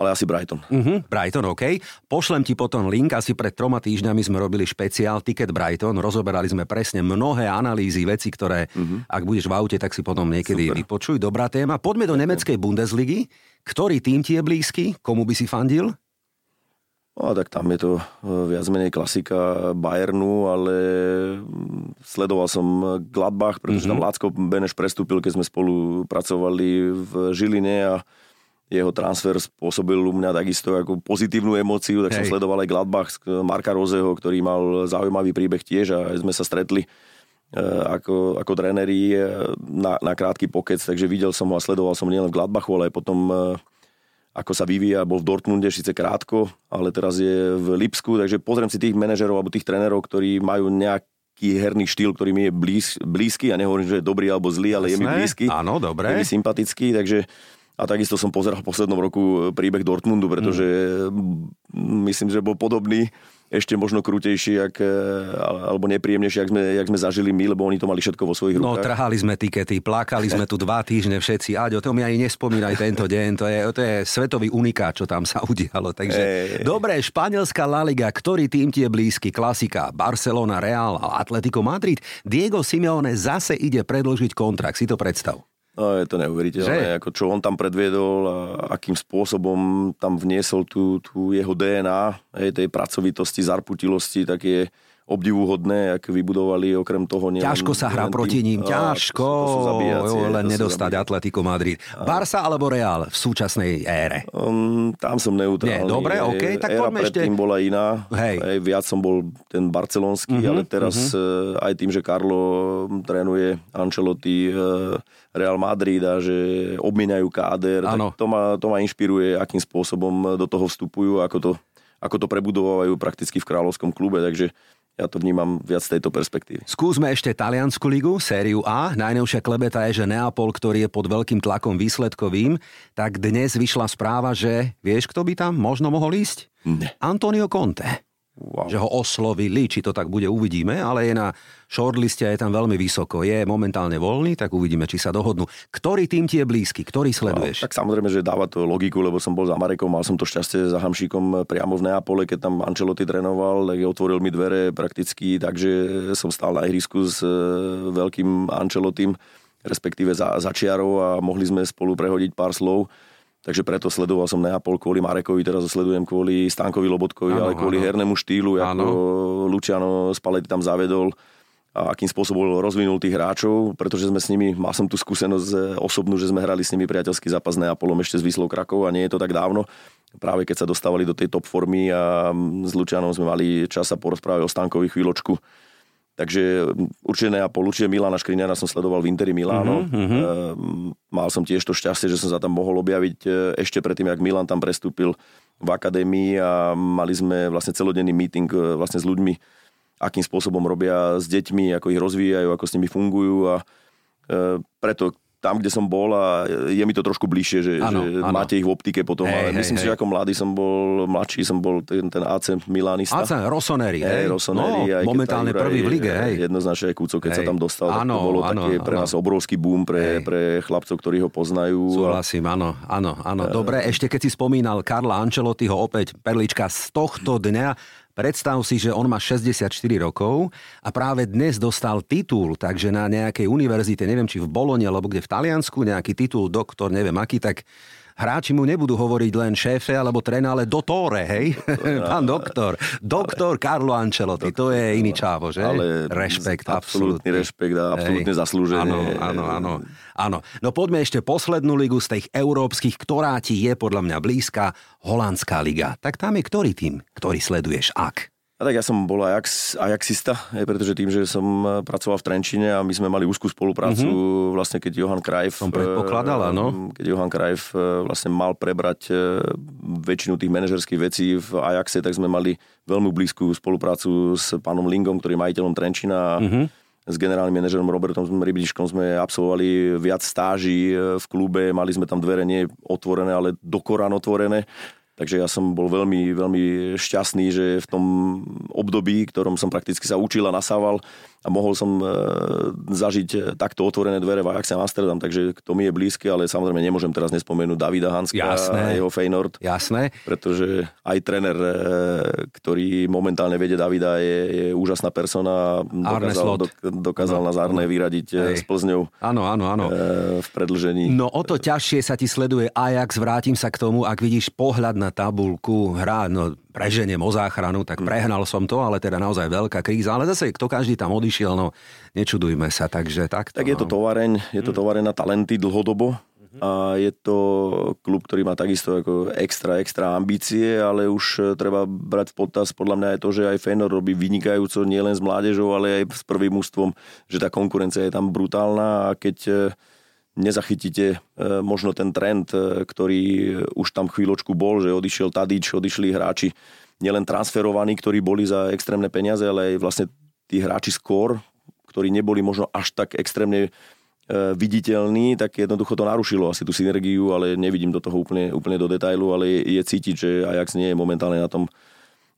ale asi Brighton. Uh-huh, Brighton, OK. Pošlem ti potom link, asi pred troma týždňami sme robili špeciál Ticket Brighton, rozoberali sme presne mnohé analýzy, veci, ktoré, uh-huh. ak budeš v aute, tak si potom niekedy super vypočuj. Dobrá téma. Poďme do nemeckej Bundesligy. Ktorý tým ti je blízky? Komu by si fandil? No, tak tam je to viac menej klasika Bayernu, ale sledoval som Gladbach, pretože uh-huh. tam Lacko Beneš prestúpil, keď sme spolu pracovali v Žiline a jeho transfer spôsobil u mňa takisto ako pozitívnu emóciu, tak Hej. som sledoval aj Gladbach, Marka Roseho, ktorý mal zaujímavý príbeh tiež a sme sa stretli ako, ako tréneri na, na krátky pokec, takže videl som ho a sledoval som nielen v Gladbachu, ale aj potom ako sa vyvíja, bol v Dortmunde, síce krátko, ale teraz je v Lipsku, takže pozriem si tých manažerov alebo tých trénerov, ktorí majú nejak herný štýl, ktorý mi je blíz, blízky a nehovorím, že je dobrý alebo zlý, ale Jasné. je mi blízky. Áno, dobre. Je mi sympatický, takže a takisto som pozeral v poslednom roku príbeh Dortmundu, pretože mm. myslím, že bol podobný, ešte možno krutejší, jak, alebo nepríjemnejší, jak sme, jak sme zažili my, lebo oni to mali všetko vo svojich rukách. No, trhali sme tikety, plakali sme tu dva týždne všetci. Aď, o tom mi ani nespomínaj tento deň, to je, to je svetový unikát, čo tam sa udialo. Takže hey. Dobre, španielská La Liga, ktorý tým ti je blízky? Klasika, Barcelona, Real a Atletico Madrid. Diego Simeone zase ide predĺžiť kontrakt, si to predstav. No, je to neuveriteľné, ako čo on tam predviedol a akým spôsobom tam vniesol tú, tú jeho dé en á, hej, tej pracovitosti, zarputilosti, tak je obdivuhodné, ak vybudovali okrem toho... Nielen, ťažko sa hrá proti ním, ťažko, to, to zabíjacie, jo, len nedostať Atletico Madrid. A... Barca alebo Real v súčasnej ére? Um, tam som neutrálny. Nie, dobre, okej, okay, tak poďme ešte... Éra predtým bola iná, hej. Hej, viac som bol ten barcelonský, mm-hmm, ale teraz mm-hmm. aj tým, že Carlo trénuje Ancelotti... Real Madrid a že obmiňajú káder, ano. Tak to ma, to ma inšpiruje, akým spôsobom do toho vstupujú, ako to, ako to prebudovajú prakticky v kráľovskom klube, takže ja to vnímam viac z tejto perspektívy. Skúsme ešte taliansku ligu, sériu A. Najnovšia klebeta je, že Neapol, ktorý je pod veľkým tlakom výsledkovým, tak dnes vyšla správa, že vieš, kto by tam možno mohol ísť? Ne. Antonio Conte. Wow. Že ho oslovili, či to tak bude, uvidíme, ale je na shortliste a je tam veľmi vysoko. Je momentálne voľný, tak uvidíme, či sa dohodnú. Ktorý tým ti je blízky? Ktorý sleduješ? No, tak samozrejme, že dáva to logiku, lebo som bol za Marekom, mal som to šťastie za Hamšíkom priamo v Neapole, keď tam Ancelotti trénoval, tak otvoril mi dvere prakticky, takže som stál na ihrisku s veľkým Ancelottim, respektíve za, za čiarou a mohli sme spolu prehodiť pár slov. Takže preto sledoval som Neapol kvôli Marekovi, teraz ho sledujem kvôli Stankovi Lobotkovi, ano, ale kvôli ano. hernému štýlu, ako ano. Luciano Spalletti tam zavedol a akým spôsobom rozvinul tých hráčov, pretože sme s nimi, mal som tú skúsenosť osobnú, že sme hrali s nimi priateľský zápas na Apolom ešte s Výslou Krakov a nie je to tak dávno. Práve keď sa dostávali do tej top formy a s Lučianom sme mali čas sa porozprávať o Stankovi chvíľočku. Takže určite Neapol, určite Milána Škriňára som sledoval v Interi Miláno. Mm-hmm. Mal som tiež to šťastie, že som sa tam mohol objaviť ešte predtým, jak Milan tam prestúpil v akadémii a mali sme vlastne celodenný meeting vlastne s ľuďmi, akým spôsobom robia s deťmi, ako ich rozvíjajú, ako s nimi fungujú a e, preto tam, kde som bol a je mi to trošku bližšie, že, ano, že ano. Máte ich v optike potom, hey, ale hey, myslím hey. si, že ako mladý som bol, mladší som bol ten, ten á cé Milanista. á cé Rossoneri, hej, Rossoneri, no, momentálne prvý v lige, hej. Jednoznačne aj Kúco, keď hey. sa tam dostal, ano, to bolo ano, také ano, pre nás ano. obrovský boom pre, hey. pre chlapcov, ktorí ho poznajú. Súhlasím, áno, áno, áno. E... Dobre, ešte keď si spomínal Carla Ancelottiho, opäť perlička z tohto dňa. Predstav si, že on má šesťdesiatštyri rokov a práve dnes dostal titul, takže na nejakej univerzite, neviem či v Bolone alebo kde v Taliansku, nejaký titul, doktor, neviem aký, tak hráči mu nebudú hovoriť len šéfe alebo tréna, ale dotore, hej? Pán doktor. Doktor Carlo Ancelotti, to je iný čávo, že? Ale rešpekt, absolútny. Absolútny rešpekt a absolútne zaslúžené. Áno, áno, áno, áno. No poďme ešte poslednú ligu z tých európskych, ktorá ti je podľa mňa blízka, holandská liga. Tak tam je ktorý tým, ktorý sleduješ, ak? A tak ja som bol Ajax, Ajaxista, pretože tým, že som pracoval v Trenčine a my sme mali úzkú spoluprácu, mm-hmm. vlastne keď Johan Cruyff... Som predpokladal, áno. Keď Johan Cruyff vlastne mal prebrať väčšinu tých manažerských vecí v Ajaxe, tak sme mali veľmi blízku spoluprácu s pánom Lingom, ktorý je majiteľom Trenčina a mm-hmm. s generálnym manažerom Robertom Rybničkom sme absolvovali viac stáží v klube, mali sme tam dvere nie otvorené, ale do korán otvorené. Takže ja som bol veľmi, veľmi šťastný, že v tom období, ktorom som prakticky sa učil a nasával a mohol som e, zažiť takto otvorené dvere v Ajaxe Amsterdam, takže to mi je blízke, ale samozrejme nemôžem teraz nespomenúť Davida Hanska a jeho Feyenoord. Jasné. Pretože aj tréner, e, ktorý momentálne vedie Davida, je, je úžasná persona. Dokázal, dok, dokázal no, nás Arne no, vyradiť hej. s Plzňou áno, áno, áno. E, v predĺžení. No o to ťažšie sa ti sleduje Ajax, vrátim sa k tomu, ak vidíš pohľad na tabuľku, hra, no preženiem o záchranu, tak prehnal som to, ale teda naozaj veľká kríza, ale zase kto každý tam odišiel, no nečudujme sa, takže takto. Tak je to tovareň, je to tovareň na talenty dlhodobo a je to klub, ktorý má takisto ako extra, extra ambície, ale už treba brať v potaz, podľa mňa je to, že aj Feyenoord robí vynikajúco nielen s mládežou, ale aj s prvým mužstvom, že tá konkurencia je tam brutálna a keď nezachytíte e, možno ten trend, e, ktorý už tam chvíľočku bol, že odišiel Tadič, odišli hráči nielen transferovaní, ktorí boli za extrémne peniaze, ale aj vlastne tí hráči skôr, ktorí neboli možno až tak extrémne e, viditeľní, tak jednoducho to narušilo asi tú synergiu, ale nevidím do toho úplne, úplne do detailu, ale je, je cítiť, že Ajax nie je momentálne na tom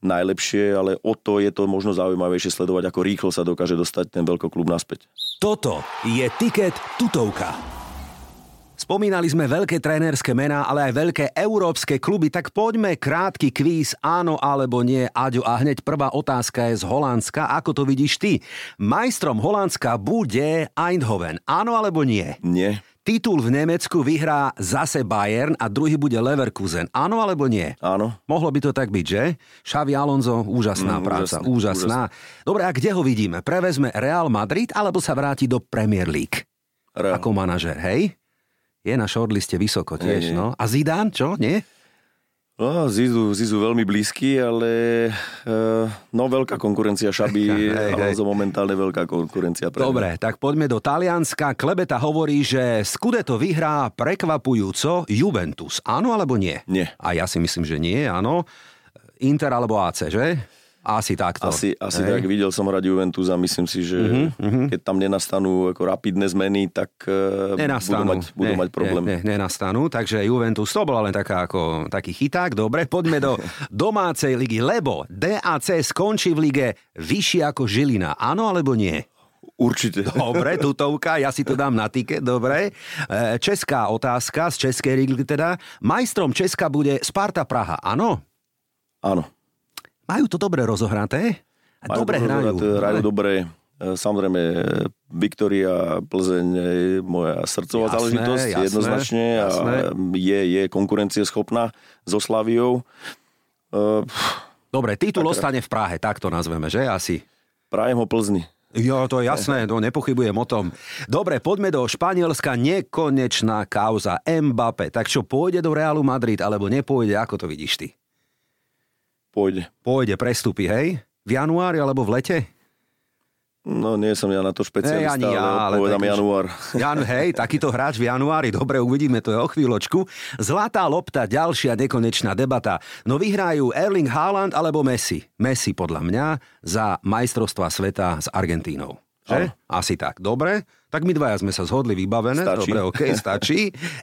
najlepšie, ale o to je to možno zaujímavejšie sledovať, ako rýchlo sa dokáže dostať ten veľkoklub naspäť. Toto je tiket tutovka. Spomínali sme veľké trénerské mená, ale aj veľké európske kluby, tak poďme krátky kvíz áno alebo nie, Aďo. A hneď prvá otázka je z Holandska. Ako to vidíš ty? Majstrom Holandska bude Eindhoven. Áno alebo nie? Nie. Titul v Nemecku vyhrá zase Bayern a druhý bude Leverkusen. Áno alebo nie? Áno. Mohlo by to tak byť, že? Xavi Alonso, úžasná mm, práca, úžasný, úžasná. úžasná. Dobre, a kde ho vidíme? Prevezme Real Madrid alebo sa vráti do Premier League? Real. Ako manažer, hej? Je na shortliste vysoko tiež, nie, nie. no. A Zidane, čo? Nie? No, Zizu, Zizu veľmi blízky, ale uh, no veľká konkurencia Xabi, ale zo momentálne veľká konkurencia. Pre Dobre, tak poďme do Talianska. Klebeta hovorí, že Scudetto vyhrá prekvapujúco Juventus. Áno alebo nie? Nie. A ja si myslím, že nie, áno. Inter alebo á cé, že? Asi takto. Asi, asi tak, videl som hrať Juventus a myslím si, že uh-huh, uh-huh. keď tam nenastanú ako rapidné zmeny, tak nenastanú. budú mať, budú ne, mať problém. Ne, ne, nenastanú, takže Juventus to bola len taká ako, taký chyták. Dobre, poďme do domácej ligy, lebo dé á cé skončí v lige vyššie ako Žilina. Áno alebo nie? Určite. Dobre, tutovka, ja si to dám na tiket, dobre. Česká otázka z českej ligy teda. Majstrom Česka bude Sparta Praha, áno? Áno. Majú to dobre rozohraté? Majú dobre hrajú. Hrajú dobre. Samozrejme, Viktória Plzeň je moja srdcová jasné, záležitosť, jasné, jednoznačne. Jasné. A je, je konkurencieschopná so Slaviou. Dobre, titul ostane v Prahe, tak to nazveme, že asi? Prajem ho Plzni. Jo, to je jasné, no nepochybujem o tom. Dobre, poďme do Španielska, nekonečná kauza Mbappé. Tak čo, pôjde do Realu Madrid, alebo nepôjde, ako to vidíš ty? Pôjde. Pôjde, prestupy, hej? V januári alebo v lete? No, nie som ja na to špecialista, hey, ja, ale povedám taký, január. Jan, hej, takýto hráč v januári, dobre, uvidíme to je o chvíľočku. Zlatá lopta, ďalšia nekonečná debata. No vyhrajú Erling Haaland alebo Messi? Messi podľa mňa za majstrovstvá sveta s Argentínou. Že? Asi tak, dobre. Tak my dvaja sme sa zhodli, vybavené. Stačí. Dobre, okej, okay, stačí.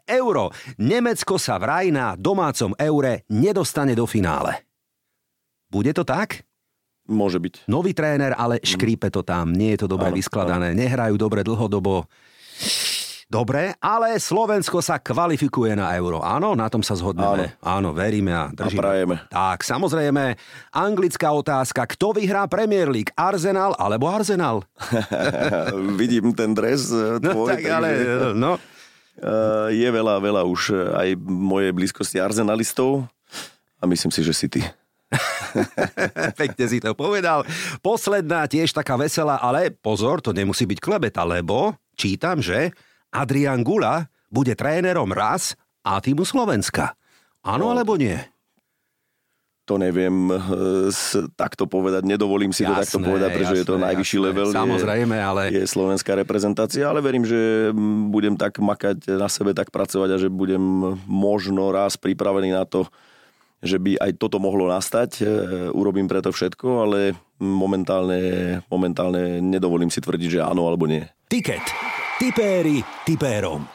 Euro. Nemecko sa vraj na domácom eure nedostane do finále. Bude to tak? Môže byť. Nový tréner, ale škrípe to tam. Nie je to dobre áno, vyskladané. Áno. Nehrajú dobre dlhodobo. Dobre, ale Slovensko sa kvalifikuje na euro. Áno, na tom sa zhodneme. Áno, áno veríme a držíme. A prajeme. Tak, samozrejme, anglická otázka. Kto vyhrá Premier League? Arsenal alebo Arsenal? Vidím ten dres tvoj. No, tak, takže... ale, no. Je veľa, veľa už aj mojej blízkosti arsenalistov. A myslím si, že City. Pekne si to povedal. Posledná tiež taká veselá, ale pozor, to nemusí byť klebeta, lebo čítam, že Adrián Guľa bude trénerom raz a týmu Slovenska. Áno, no, alebo nie? To neviem e, takto povedať, nedovolím si jasné, to takto povedať, pretože jasné, je to najvyšší jasné, level, samozrejme, je, ale... je slovenská reprezentácia, ale verím, že budem tak makať na sebe, tak pracovať a že budem možno raz pripravený na to, že by aj toto mohlo nastať. Urobím preto všetko, ale momentálne, momentálne nedovolím si tvrdiť, že áno alebo nie. Tiket. Tipéri tipérom.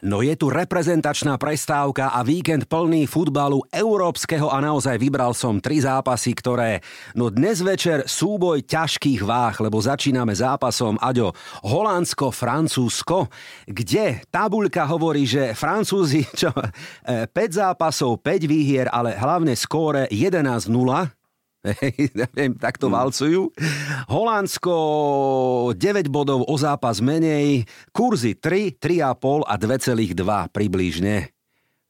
No je tu reprezentačná prestávka a víkend plný futbalu európskeho a naozaj vybral som tri zápasy, ktoré... No dnes večer súboj ťažkých váh, lebo začíname zápasom, Aďo, Holandsko-Francúzsko, kde tabuľka hovorí, že Francúzi, čo, päť zápasov, päť výhier, ale hlavne skóre jedenásť nula. Neviem, tak to valcujú. Holandsko deväť bodov o zápas menej, kurzy tri, tri celé päť a dva celé dva približne.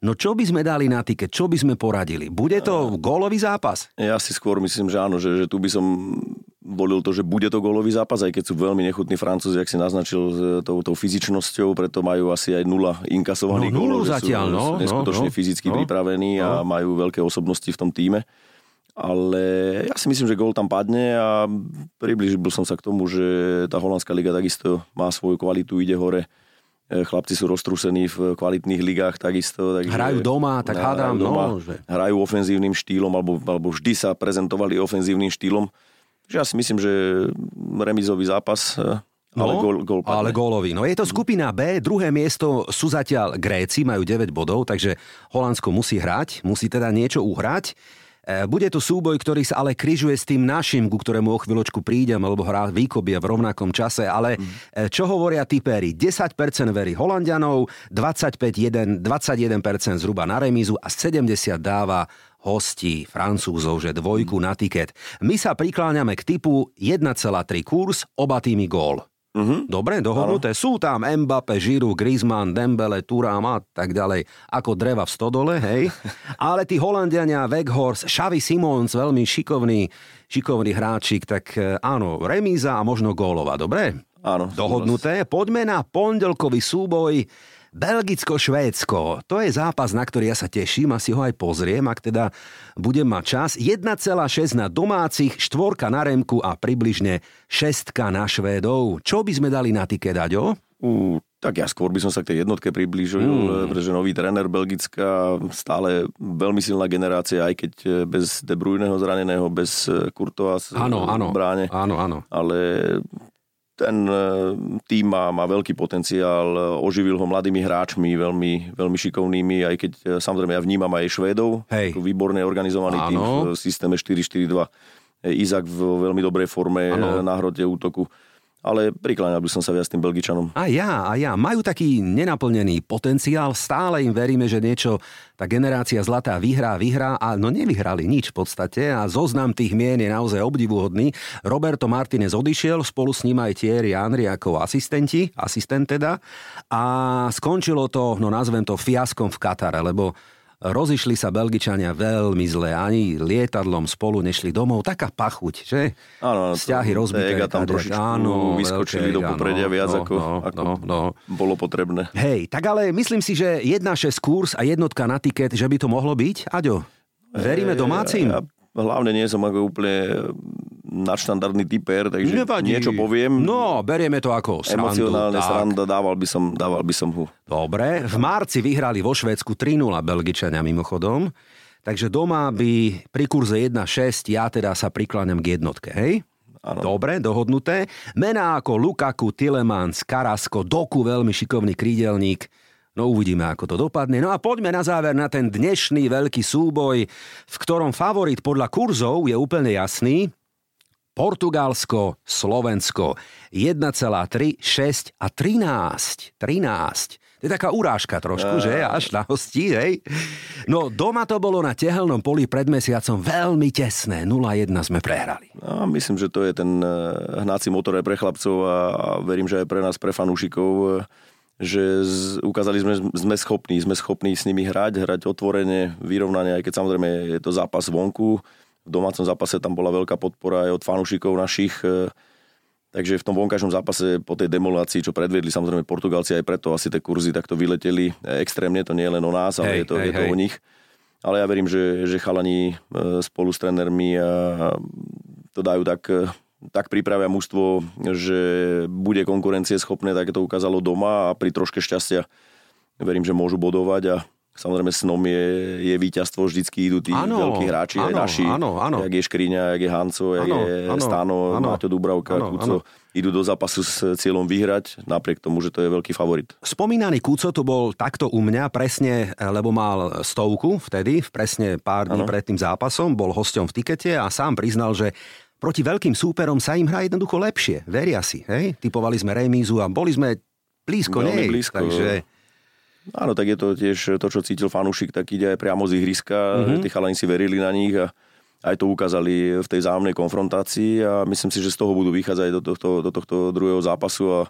No čo by sme dali na tiket? Čo by sme poradili? Bude to gólový zápas? Ja si skôr myslím, že áno, že, že tu by som volil to, že bude to gólový zápas, aj keď sú veľmi nechutní Francúzi, jak si naznačil tou, tou fyzičnosťou, preto majú asi aj nula inkasovaných no, gólov, že sú no, neskutočne no, fyzicky no, pripravení no. A majú veľké osobnosti v tom týme. Ale ja si myslím, že gól tam padne a priblížil som sa k tomu, že tá holandská liga takisto má svoju kvalitu, ide hore. Chlapci sú roztrúsení v kvalitných ligách takisto. Takže hrajú doma, tak hádam. Hrajú, doma, no, že... hrajú ofenzívnym štýlom, alebo, alebo vždy sa prezentovali ofenzívnym štýlom. Takže ja si myslím, že remizový zápas... No, ale, gól, gól ale gólový. No je to skupina B, druhé miesto sú zatiaľ Gréci, majú deväť bodov, takže Holandsko musí hrať, musí teda niečo uhrať. Bude tu súboj, ktorý sa ale križuje s tým našim, ku ktorému o chvíľočku prídem, alebo hrá výkobie v rovnakom čase, ale mm. čo hovoria tipéri? desať percent verí Holandianov, dvadsaťpäť jeden, dvadsaťjeden percent zhruba na remízu a sedemdesiat percent dáva hostí Francúzov, že dvojku mm. na tiket. My sa prikláňame k tipu jeden celá tri kurz, oba týmy gól. Mm-hmm. Dobre, dohodnuté. Sú tam Mbappé, Giroud, Griezmann, Dembele, Thuram a tak ďalej, ako dreva v stodole, hej. Ale tí Holandiania, Weghorst, Xavi Simons, veľmi šikovný, šikovný hráčik, tak áno, remíza a možno gólová, dobre? Áno. Dohodnuté. Poďme na pondelkový súboj Belgicko-Švédsko. To je zápas, na ktorý ja sa teším, asi ho aj pozriem, ak teda budem mať čas. jeden celá šesť na domácich, štvorka na Remku a približne šestka na Švédov. Čo by sme dali na tiket, Aďo? Uh, tak ja skôr by som sa k tej jednotke priblížil, mm. pretože nový tréner Belgická, stále veľmi silná generácia, aj keď bez De Bruyneho zraneného, bez Courtoa v bráne. Áno, áno. Ale... ten tým má, má veľký potenciál, oživil ho mladými hráčmi, veľmi, veľmi šikovnými, aj keď samozrejme ja vnímam aj Švédov, výborne organizovaný tým v systéme štyri štyri dva. Izak v veľmi dobrej forme, ano. Na hrote útoku. Ale prikláňal by som sa viac tým Belgičanom. A ja, a ja. Majú taký nenaplnený potenciál, stále im veríme, že niečo, tá generácia zlatá vyhrá, vyhrá a no nevyhrali nič v podstate a zoznam tých mien je naozaj obdivuhodný. Roberto Martínez odišiel, spolu s ním aj Thierry Henry ako asistenti, asistent teda a skončilo to, no nazvem to fiaskom v Katare, lebo rozišli sa Belgičania veľmi zle. Ani lietadlom spolu nešli domov. Taká pachuť, že? Áno, vzťahy rozbité. Ega tam trošičku áno, vyskočili do popredia viac, no, ako, no, ako no, no. bolo potrebné. Hej, tak ale myslím si, že jedna šesť kurz a jednotka na tiket, že by to mohlo byť? Aďo, veríme domácim? Ja, hlavne nie som ako úplne nadštandardný typer, takže nevadí. Niečo poviem. No, berieme to ako srandu. Emocionálne tak. Sranda, dával by som, dával by som hu. Dobre, v marci vyhrali vo Švédsku tri nula Belgičania mimochodom, takže doma by pri kurze jedna šesť, ja teda sa prikláňam k jednotke, hej? Ano. Dobre, dohodnuté. Mená ako Lukaku, Tielemans, Carrasco, Doku, veľmi šikovný krídelník. No uvidíme, ako to dopadne. No a poďme na záver na ten dnešný veľký súboj, v ktorom favorit podľa kurzov je úplne jasný. Portugalsko, Slovensko. jedna tri, šesť a trinásť. trinásť. To je taká urážka trošku, že? Až na hostí, hej? No, doma to bolo na tehelnom poli pred mesiacom veľmi tesné. nula jedna sme prehrali. No, myslím, že to je ten hnací motor aj pre chlapcov a verím, že aj pre nás, pre fanúšikov, že z, ukázali sme, sme schopní, sme schopní s nimi hrať, hrať otvorene, vyrovnanie, aj keď samozrejme je to zápas vonku. V domácom zápase tam bola veľká podpora aj od fanúšikov našich, takže v tom vonkažnom zápase po tej demolácii, čo predvedli samozrejme Portugálci, aj preto asi tie kurzy takto vyleteli extrémne, to nie je len o nás, ale hej, je to, hej, je to o nich. Ale ja verím, že, že chalani spolu s trénermi to dajú tak, tak pripravia mužstvo, že bude konkurencieschopné, tak to ukázalo doma a pri troške šťastia verím, že môžu bodovať a samozrejme snom je, je víťazstvo, vždycky idú tí ano, veľkí hráči, ano, aj naši, ano, ano. Jak je Škriňa, jak je Hanco, jak ano, je ano, Stano, ano, Maťo Dubravka, ano, Kuco, ano. Idú do zápasu s cieľom vyhrať, napriek tomu, že to je veľký favorit. Spomínaný Kuco to bol takto u mňa presne, lebo mal stovku vtedy, presne pár dní ano. Pred tým zápasom, bol hosťom v tikete a sám priznal, že proti veľkým súperom sa im hrá jednoducho lepšie, veria si, hej? Typovali sme remízu a boli sme blízko nej, blízko, takže... Áno, tak je to tiež to, čo cítil fanúšik, tak ide aj priamo z ihriska. Mm-hmm. Tí chalani si verili na nich a aj to ukázali v tej vzájomnej konfrontácii a myslím si, že z toho budú vychádzať do tohto, do tohto druhého zápasu a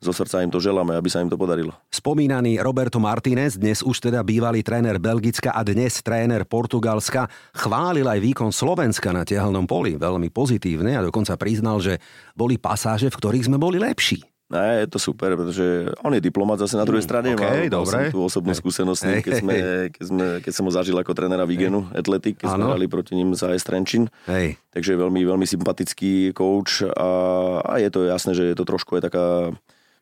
zo srdca im to želáme, aby sa im to podarilo. Spomínaný Roberto Martínez, dnes už teda bývalý tréner Belgicka a dnes tréner Portugalska, chválil aj výkon Slovenska na tehelnom poli veľmi pozitívne a dokonca priznal, že boli pasáže, v ktorých sme boli lepší. Ne, je to super, pretože on je diplomat zase na druhej strane. Okay, mal som tú osobnú skúsenosť, hey, keď, sme, keď, sme, keď som ho zažil ako trénera Vigenu, hey. Athletic, keď ano. Sme hrali proti ním za es Trenčín. Hey. Takže je veľmi, veľmi sympatický coach a, a je to jasné, že je to trošku je taká...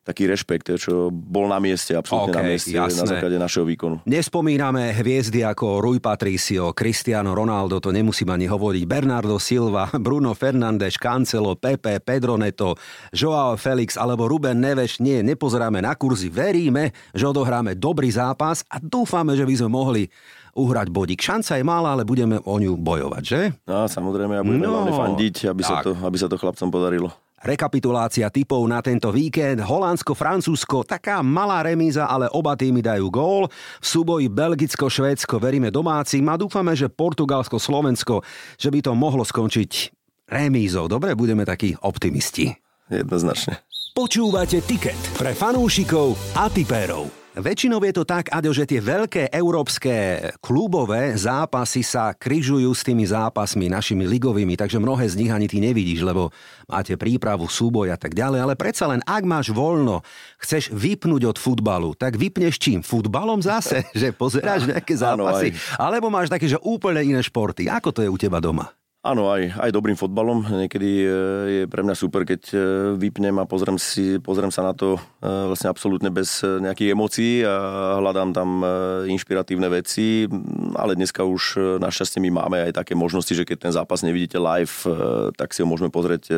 taký rešpekt, čo bol na mieste, absolútne okay, na mieste, jasné. Na základe našeho výkonu. Nespomíname hviezdy ako Rui Patricio, Cristiano Ronaldo, to nemusím ani hovoriť, Bernardo Silva, Bruno Fernández, Cancelo, Pepe, Pedro Neto, Joao Felix alebo Ruben Neves. Nie, nepozeráme na kurzy, veríme, že odohráme dobrý zápas a dúfame, že by sme mohli uhrať bodík. Šanca je malá, ale budeme o ňu bojovať, že? No, samozrejme, ja budeme no, hlavne fandiť, aby sa, to, aby sa to chlapcom podarilo. Rekapitulácia tipov na tento víkend. Holandsko-Francúzsko, taká malá remíza, ale oba týmy dajú gól. V súboji Belgicko-Švédsko veríme domácim a dúfame, že Portugalsko-Slovensko, že by to mohlo skončiť remízou. Dobre, budeme takí optimisti. Jednoznačne. Počúvate tiket pre fanúšikov a tipérov. Väčšinou je to tak, Aďo, že tie veľké európske klubové zápasy sa križujú s tými zápasmi našimi ligovými, takže mnohé z nich ani ty nevidíš, lebo máte prípravu, súboj a tak ďalej, ale predsa len, ak máš voľno, chceš vypnúť od futbalu, tak vypneš čím? Futbalom zase, že pozeráš nejaké zápasy, alebo máš také, že úplne iné športy. Ako to je u teba doma? Áno, aj, aj dobrým fotbalom. Niekedy je pre mňa super, keď vypnem a pozriem, si, pozriem sa na to vlastne absolútne bez nejakých emócií a hľadám tam inšpiratívne veci, ale dneska už našťastie my máme aj také možnosti, že keď ten zápas nevidíte live, tak si ho môžeme pozrieť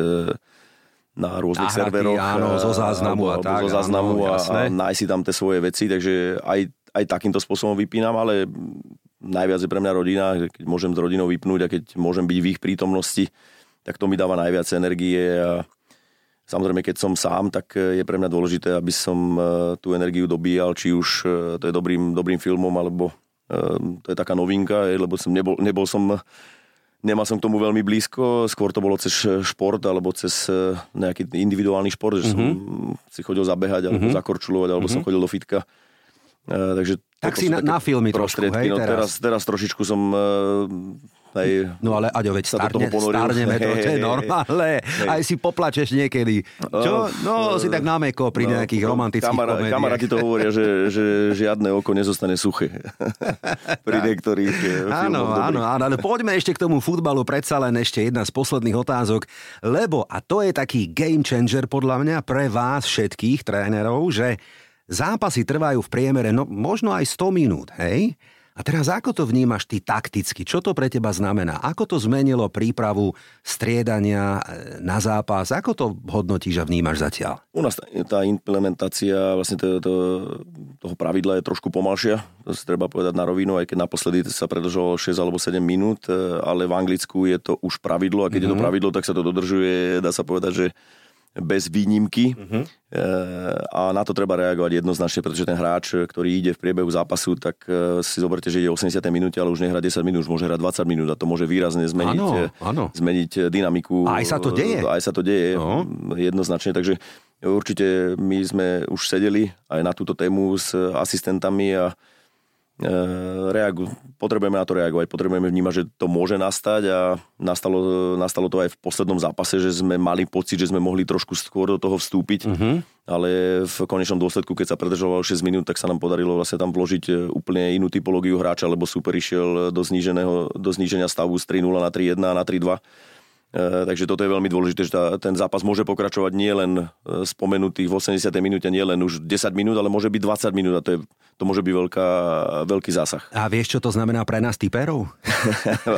na rôznych Nahraky, serveroch. Áno, zo záznamu a, a tak. Zo záznamu áno, a nájsť si tam tie svoje veci, takže aj, aj takýmto spôsobom vypínam, ale... Najviac je pre mňa rodina, keď môžem s rodinou vypnúť a keď môžem byť v ich prítomnosti, tak to mi dáva najviac energie a samozrejme, keď som sám, tak je pre mňa dôležité, aby som tú energiu dobíjal, či už to je dobrým, dobrým filmom, alebo to je taká novinka, lebo som nebol, nebol som, nemal som k tomu veľmi blízko, skôr to bolo cez šport, alebo cez nejaký individuálny šport, že mm-hmm. som si chodil zabehať, alebo mm-hmm. zakorčulovať, alebo mm-hmm. som chodil do fitka. Uh, takže tak si na, na filmy trošku, hej, no, teraz. Teraz, teraz trošičku som... Uh, Aj, no ale Aďo, veď starne, starneme, to, to je normálne. Hej. Aj si poplačeš niekedy. Čo? No, uh, si tak námeko pri no, nejakých no, romantických kamar, komédiách. Kamaráti to hovoria, že, že žiadne oko nezostane suché. Pri niektorých filmoch. Áno, áno, áno, ale poďme ešte k tomu futbalu. Predsa len ešte jedna z posledných otázok. Lebo, a to je taký game changer podľa mňa pre vás všetkých trénerov, že zápasy trvajú v priemere no, možno aj sto minút, hej? A teraz ako to vnímaš ty takticky? Čo to pre teba znamená? Ako to zmenilo prípravu, striedania na zápas? Ako to hodnotíš a vnímaš zatiaľ? U nás tá implementácia vlastne to, to, toho pravidla je trošku pomalšia. To si treba povedať na rovinu, aj keď naposledy sa predlžilo šesť alebo sedem minút, ale v Anglicku je to už pravidlo a keď mm-hmm. je to pravidlo, tak sa to dodržuje, dá sa povedať, že bez výnimky uh-huh. e, a na to treba reagovať jednoznačne, pretože ten hráč, ktorý ide v priebehu zápasu, tak e, si zoberte, že ide osemdesiatej minúte, ale už nehrá desať minút, už môže hrať dvadsať minút a to môže výrazne zmeniť, ano, ano. zmeniť dynamiku. A aj sa to deje. Aj sa to deje uh-huh. jednoznačne, takže určite my sme už sedeli aj na túto tému s asistentami a Reagu- potrebujeme na to reagovať, potrebujeme vnímať, že to môže nastať a nastalo, nastalo to aj v poslednom zápase, že sme mali pocit, že sme mohli trošku skôr do toho vstúpiť, mm-hmm. ale v konečnom dôsledku, keď sa predržovalo šesť minút, tak sa nám podarilo vlastne tam vložiť úplne inú typológiu hráča, lebo super išiel do, do zníženia stavu z tri nula na tri jedna a na tri dva. Takže toto je veľmi dôležité, že tá, ten zápas môže pokračovať nielen spomenutých v osemdesiatej minúte, nielen už desať minút, ale môže byť dvadsať minút a to, je, to môže byť veľká, veľký zásah. A vieš, čo to znamená pre nás typerov?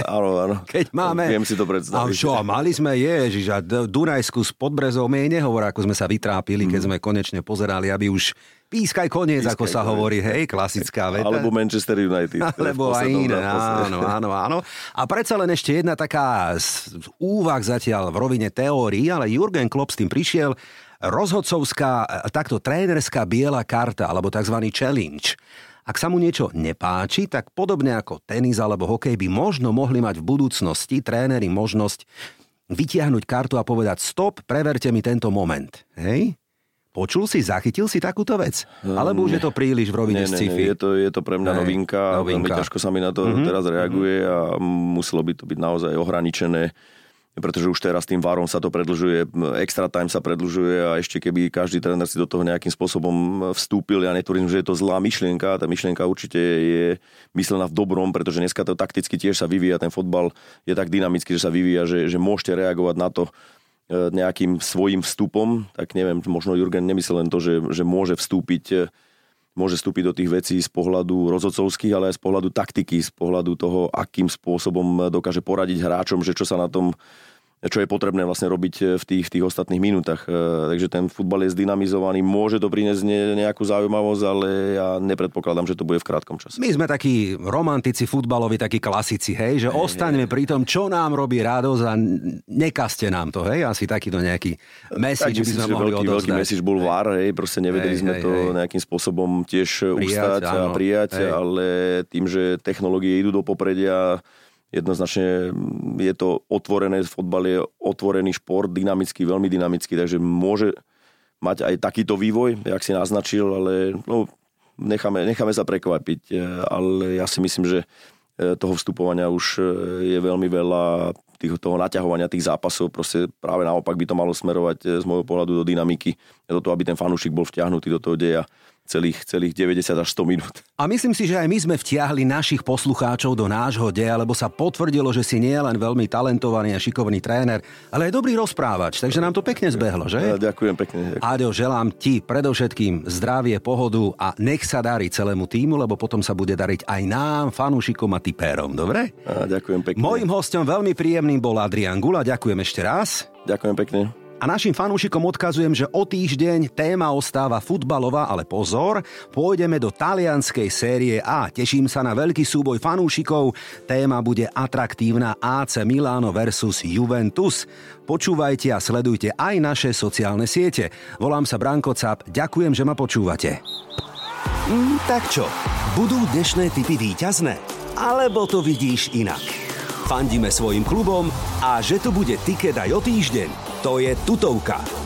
Áno, áno. Keď máme... Viem si to predstaviť. A čo, mali sme, ježiš, a Dunajsku s Podbrezou mi nehovor, ako sme sa vytrápili, keď sme konečne pozerali, aby už... Pískaj koniec, Pískaj, ako sa hovorí, hej, klasická veta. Alebo Manchester United. Alebo aj iné, áno, áno, áno. A predsa len ešte jedna taká z úvah zatiaľ v rovine teórií, ale Jurgen Klopp s tým prišiel, rozhodcovská, takto trénerská biela karta, alebo tzv. Challenge. Ak sa mu niečo nepáči, tak podobne ako tenis alebo hokej by možno mohli mať v budúcnosti tréneri možnosť vytiahnuť kartu a povedať stop, preverte mi tento moment, hej? Počul si, zachytil si takúto vec? Alebo už je to príliš v rovine sci-fi? Je to, je to pre mňa novinka, novinka. Veľmi ťažko sa mi na to mm-hmm. teraz reaguje a muselo by to byť naozaj ohraničené, pretože už teraz tým várom sa to predlžuje, extra time sa predlžuje a ešte keby každý tréner si do toho nejakým spôsobom vstúpil, ja netvrdím, že je to zlá myšlienka, tá myšlienka určite je myslená v dobrom, pretože dneska to takticky tiež sa vyvíja, ten fotbal je tak dynamický, že sa vyvíja, že, že môžete reagovať na to nejakým svojím vstupom, tak neviem, možno Jurgen nemyslel len to, že, že môže vstúpiť, môže vstúpiť do tých vecí z pohľadu rozhodcovských, ale aj z pohľadu taktiky, z pohľadu toho, akým spôsobom dokáže poradiť hráčom, že čo sa na tom, čo je potrebné vlastne robiť v tých, v tých ostatných minútach. Takže ten futbal je zdynamizovaný, môže to priniesť nejakú zaujímavosť, ale ja nepredpokladám, že to bude v krátkom čase. My sme takí romantici futbalovi, takí klasici, hej, že hej, ostaňme hej. pri tom, čo nám robí radosť a nekazte nám to, hej, asi takýto nejaký message by sme mohli odovzdať. Veľký message bol V A R, hej, proste nevedeli hej, sme hej, to hej. nejakým spôsobom tiež prijať, ustať áno, a prijať, hej. ale tým, že technológie idú do popredia, jednoznačne je to otvorené, fotbal je otvorený šport, dynamický, veľmi dynamický, takže môže mať aj takýto vývoj, jak si naznačil, ale no, necháme, necháme sa prekvapiť, ale ja si myslím, že toho vstupovania už je veľmi veľa, tých, toho naťahovania tých zápasov, proste práve naopak by to malo smerovať z môjho pohľadu do dynamiky, do toho, aby ten fanúšik bol vtiahnutý do toho deja. Celých, celých deväťdesiat až sto minút. A myslím si, že aj my sme vtiahli našich poslucháčov do nášho deja, lebo sa potvrdilo, že si nie len veľmi talentovaný a šikovný tréner, ale aj dobrý rozprávač, takže nám to pekne zbehlo, že? Ďakujem pekne. Ďakujem. Áďo, želám ti predovšetkým zdravie, pohodu a nech sa darí celému tímu, lebo potom sa bude dariť aj nám, fanúšikom a tipérom, dobre? A ďakujem pekne. Mojím hosťom veľmi príjemným bol Adrián Guľa, ďakujem ešte raz. Ďakujem pekne. A našim fanúšikom odkazujem, že o týždeň téma ostáva futbalová, ale pozor, pôjdeme do talianskej série A. Teším sa na veľký súboj fanúšikov. Téma bude atraktívna á cé Milano versus Juventus. Počúvajte a sledujte aj naše sociálne siete. Volám sa Branko Cap, ďakujem, že ma počúvate. Mm, tak čo, budú dnešné tipy víťazné? Alebo to vidíš inak? Fandíme svojim klubom a že to bude tiket aj o týždeň, to je tutovka.